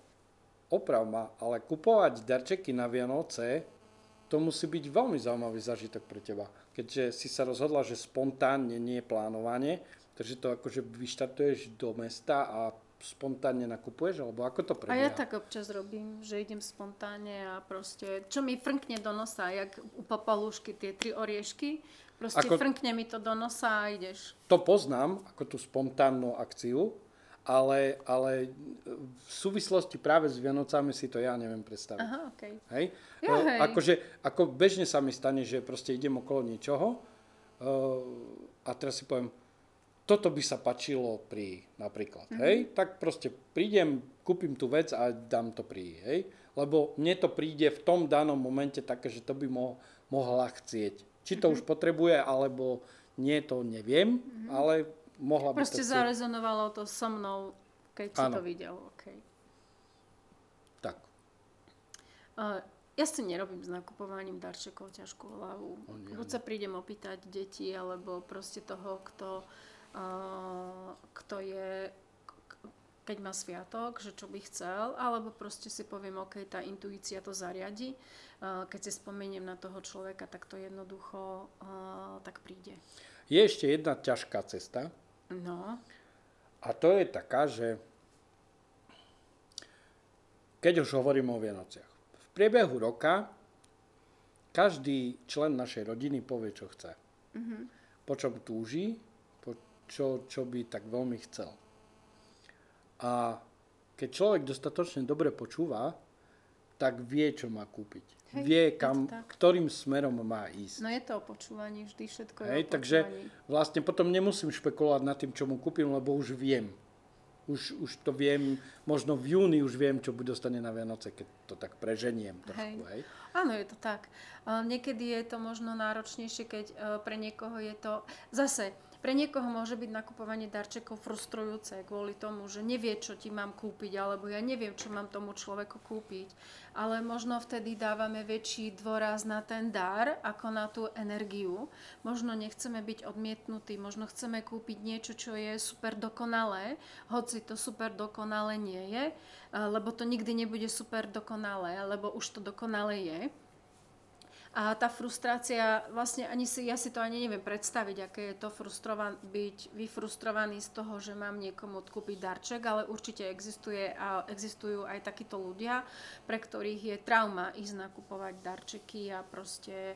oprav ma, ale kupovať darčeky na Vianoce, to musí byť veľmi zaujímavý zážitok pre teba. Keďže si sa rozhodla, že spontánne, nie plánovane, takže to akože vyštartuješ do mesta a spontánne nakupuješ, alebo ako to prebieha? A ja tak občas robím, že idem spontánne a proste, čo mi frnkne do nosa, jak u Papalúšky tie 3 oriešky, proste ako frnkne mi to do nosa a ideš. To poznám, ako tú spontánnu akciu, ale v súvislosti práve s Vianocami si to ja neviem predstaviť. Aha, okej. Okay. Hej? Ja, hej. Akože, ako bežne sa mi stane, že proste idem okolo niečoho a teraz si poviem, toto by sa páčilo pri, napríklad, hej, tak proste prídem, kúpim tú vec a dám to pri, hej, lebo mne to príde v tom danom momente také, že to by mohla chcieť. Či to už potrebuje, alebo nie, to neviem, ale mohla by to chcieť. Proste zarezonovalo to so mnou, keď si to videl, okej. Tak. Ja si nerobím s nakupovaním darčekov ťažkú hlavu. Buď sa prídem opýtať deti, alebo proste toho, kto je, keď má sviatok, že čo by chcel, alebo proste si poviem, ok, tá intuícia to zariadi, keď si spomeniem na toho človeka, tak to jednoducho tak príde. Je ešte jedna ťažká cesta. No. A to je taká, že keď už hovorím o Vianociach, v priebehu roka každý člen našej rodiny povie, čo chce, po čom túži, čo by tak veľmi chcel. A keď človek dostatočne dobre počúva, tak vie, čo má kúpiť. Hej, vie, ktorým smerom má ísť. No je to o počúvaní, vždy všetko je o počúvaní. Takže vlastne potom nemusím špekulovať nad tým, čo mu kúpim, lebo už viem. Už to viem, možno v júni už viem, čo dostane na Vianoce, keď to tak preženiem trošku. Hej. Áno, je to tak. Niekedy je to možno náročnejšie, keď pre niekoho je to... Zase... Pre niekoho môže byť nakupovanie darčekov frustrujúce kvôli tomu, že nevie, čo ti mám kúpiť, alebo ja neviem, čo mám tomu človeku kúpiť. Ale možno vtedy dávame väčší dôraz na ten dar, ako na tú energiu. Možno nechceme byť odmietnutí, možno chceme kúpiť niečo, čo je super dokonalé, hoci to super dokonalé nie je, lebo to nikdy nebude super dokonalé, lebo už to dokonalé je. A tá frustrácia, vlastne ja si to ani neviem predstaviť, aké je to byť vyfrustrovaný z toho, že mám niekomu odkúpiť darček, ale určite existujú aj takíto ľudia, pre ktorých je trauma ísť nakupovať darčeky a proste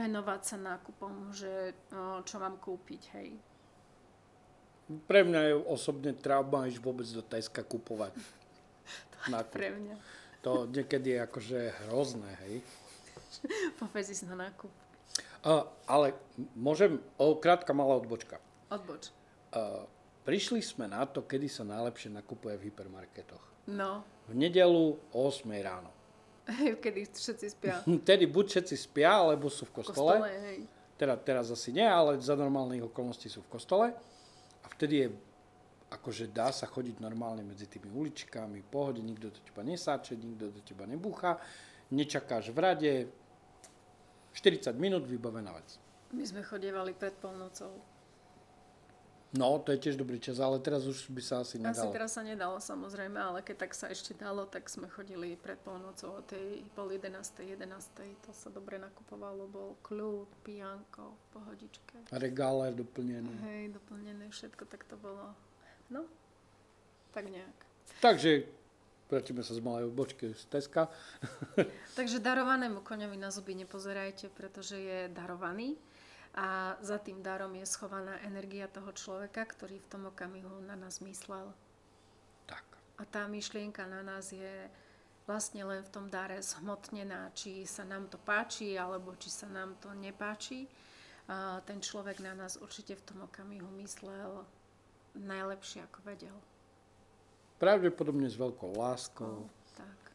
venovať sa nákupom, že čo mám kúpiť, hej. Pre mňa je osobne trauma ísť vôbec do Tajska kupovať. To aj pre mňa. To niekedy je akože hrozné, hej. Povedz si na nákup. Ale môžem, krátka malá odbočka. Odboč. Prišli sme na to, kedy sa najlepšie nakupuje v hypermarketoch. No. V nedeľu o 8 ráno. Hej, kedy všetci spia. Tedy buď všetci spia, alebo sú v kostole. V kostole, hej. Teraz asi nie, ale za normálnych okolností sú v kostole. A vtedy je... akože dá sa chodiť normálne medzi tými uličkami, pohode, nikto do teba nesáče, nikto do teba nebúcha, nečakáš v rade, 40 minút vybavená vec. My sme chodievali pred polnocou. No, to je tiež dobrý čas, ale teraz už by sa asi nedalo. Asi teraz sa nedalo, samozrejme, ale keď tak sa ešte dalo, tak sme chodili pred polnocou o tej 10:30, 11:00, to sa dobre nakupovalo, bol kľud, pijanko, pohodičke. Regále doplnené. Hej, doplnené, všetko tak to bolo. No, tak nejak. Takže, vrátime sa z malej bočky z Teska. Takže darovanému koňovi na zuby nepozerajte, pretože je darovaný a za tým darom je schovaná energia toho človeka, ktorý v tom okamihu na nás myslel. Tak. A tá myšlienka na nás je vlastne len v tom dare zhmotnená, či sa nám to páči, alebo či sa nám to nepáči. A ten človek na nás určite v tom okamihu myslel najlepšie, ako vedel. Pravdepodobne s veľkou láskou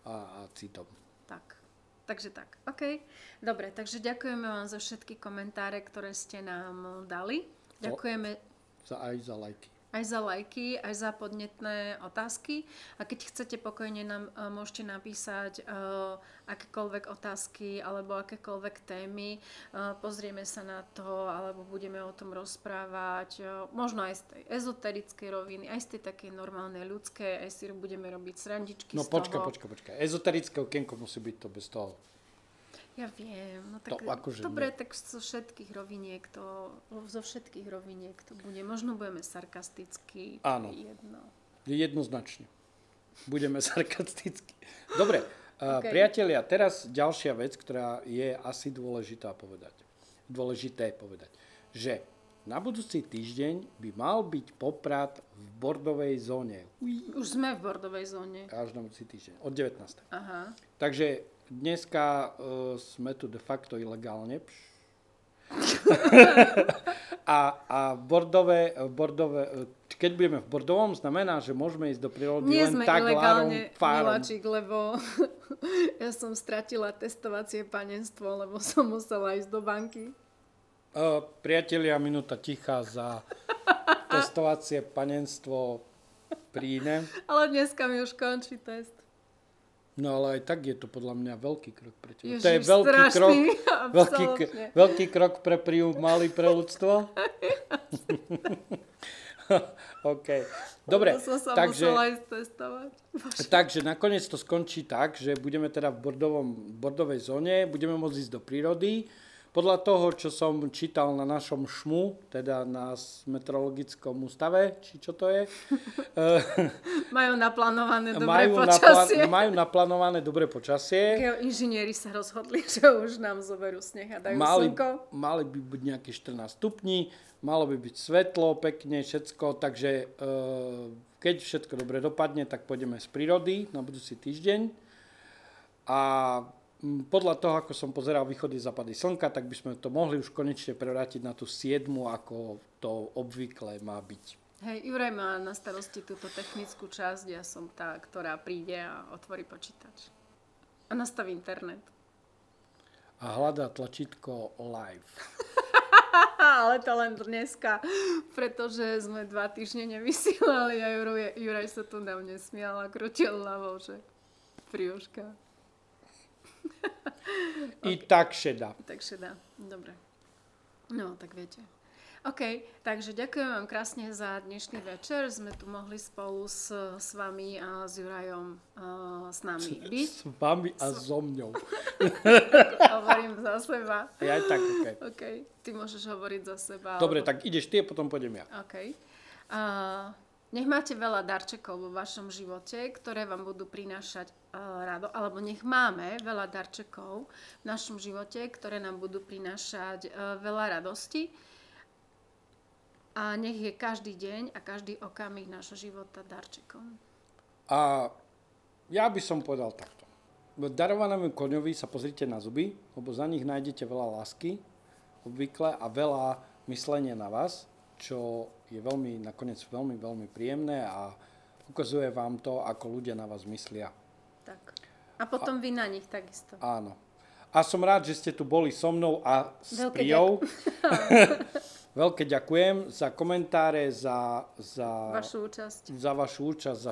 a citom. Tak. Takže tak. OK. Dobre, takže ďakujeme vám za všetky komentáre, ktoré ste nám dali. Ďakujeme aj za lajky. aj za lajky, aj za podnetné otázky. A keď chcete, pokojne nám môžete napísať akékoľvek otázky alebo akékoľvek témy. Pozrieme sa na to, alebo budeme o tom rozprávať. Možno aj z tej ezoterickej roviny, aj z tej takej normálnej ľudskej, aj si budeme robiť srandičky z toho. No počka. Ezoterické okienko musí byť to bez toho. Ja viem, no tak to, akože dobre, tak zo všetkých roviniek to bude. Možno budeme sarkastickí. Áno, jednoznačne. Budeme sarkastickí. Dobre, okay. Priatelia, teraz ďalšia vec, ktorá je asi dôležité povedať, že na budúci týždeň by mal byť Poprad v bordovej zóne. Už sme v bordovej zóne. Až na budúci týždeň, od 19. Aha. Takže... Dneska sme tu de facto ilegálne. A bordové, keď budeme v Bordovom, znamená, že môžeme ísť do prírody len tak lárom, fárom. Miláčik, lebo ja som stratila testovacie panenstvo, lebo som musela ísť do banky. Priatelia, minúta ticha za testovacie panenstvo príne. Ale dneska mi už končí test. No ale aj tak je to podľa mňa veľký krok pre teba. Ježiš, to je veľký krok pre príjub, malý pre ľudstvo. OK. Dobre, takže nakoniec to skončí tak, že budeme teda v bordovej zóne, budeme môcť ísť do prírody. Podľa toho, čo som čítal na našom ŠMU, teda na meteorologickom ústave, či čo to je. Majú naplánované dobré počasie. Majú naplánované dobré počasie. Inžinieri sa rozhodli, že už nám zoberú sneh a dajú slnko. Mali by byť nejaké 14 stupní, malo by byť svetlo, pekne, všetko. Takže keď všetko dobre dopadne, tak pôjdeme z prírody na budúci týždeň. A... podľa toho, ako som pozeral východy západy slnka, tak by sme to mohli už konečne prevrátiť na tú 7, ako to obvykle má byť. Hej, Juraj má na starosti túto technickú časť, ja som tá, ktorá príde a otvorí počítač. A nastaví internet. A hľadá tlačítko live. Ale to len dneska, pretože sme 2 týždne nevysielali a Juraj sa tu na mne smial a krotil hlavou, že priuška. Okay. I tak šedá. Dobre. No, tak viete. OK, takže ďakujem vám krásne za dnešný večer. Sme tu mohli spolu s vami a s Jurajom s nami byť. S vami a so mňou. Hovorím za seba. Ja aj tak, OK. OK, ty môžeš hovoriť za seba. Dobre, tak ideš ty a potom pôjdem ja. OK. Nech máte veľa darčekov vo vašom živote, ktoré vám budú prinášať rado, alebo nech máme veľa darčekov v našom živote, ktoré nám budú prinášať veľa radosti. A nech je každý deň a každý okamih nášho života darčekom. A ja by som povedal takto. Darovanému koňovi sa pozrite na zuby, lebo za nich nájdete veľa lásky, obvykle, a veľa myslenia na vás, čo je nakoniec veľmi príjemné a ukazuje vám to, ako ľudia na vás myslia. Tak. A potom vy na nich takisto. Áno. A som rád, že ste tu boli so mnou a s Prijou. Veľké ďakujem za komentáre, za vašu účasť. Za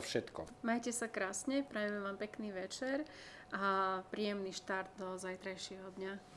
všetko. Majte sa krásne, prajeme vám pekný večer a príjemný štart do zajtrajšieho dňa.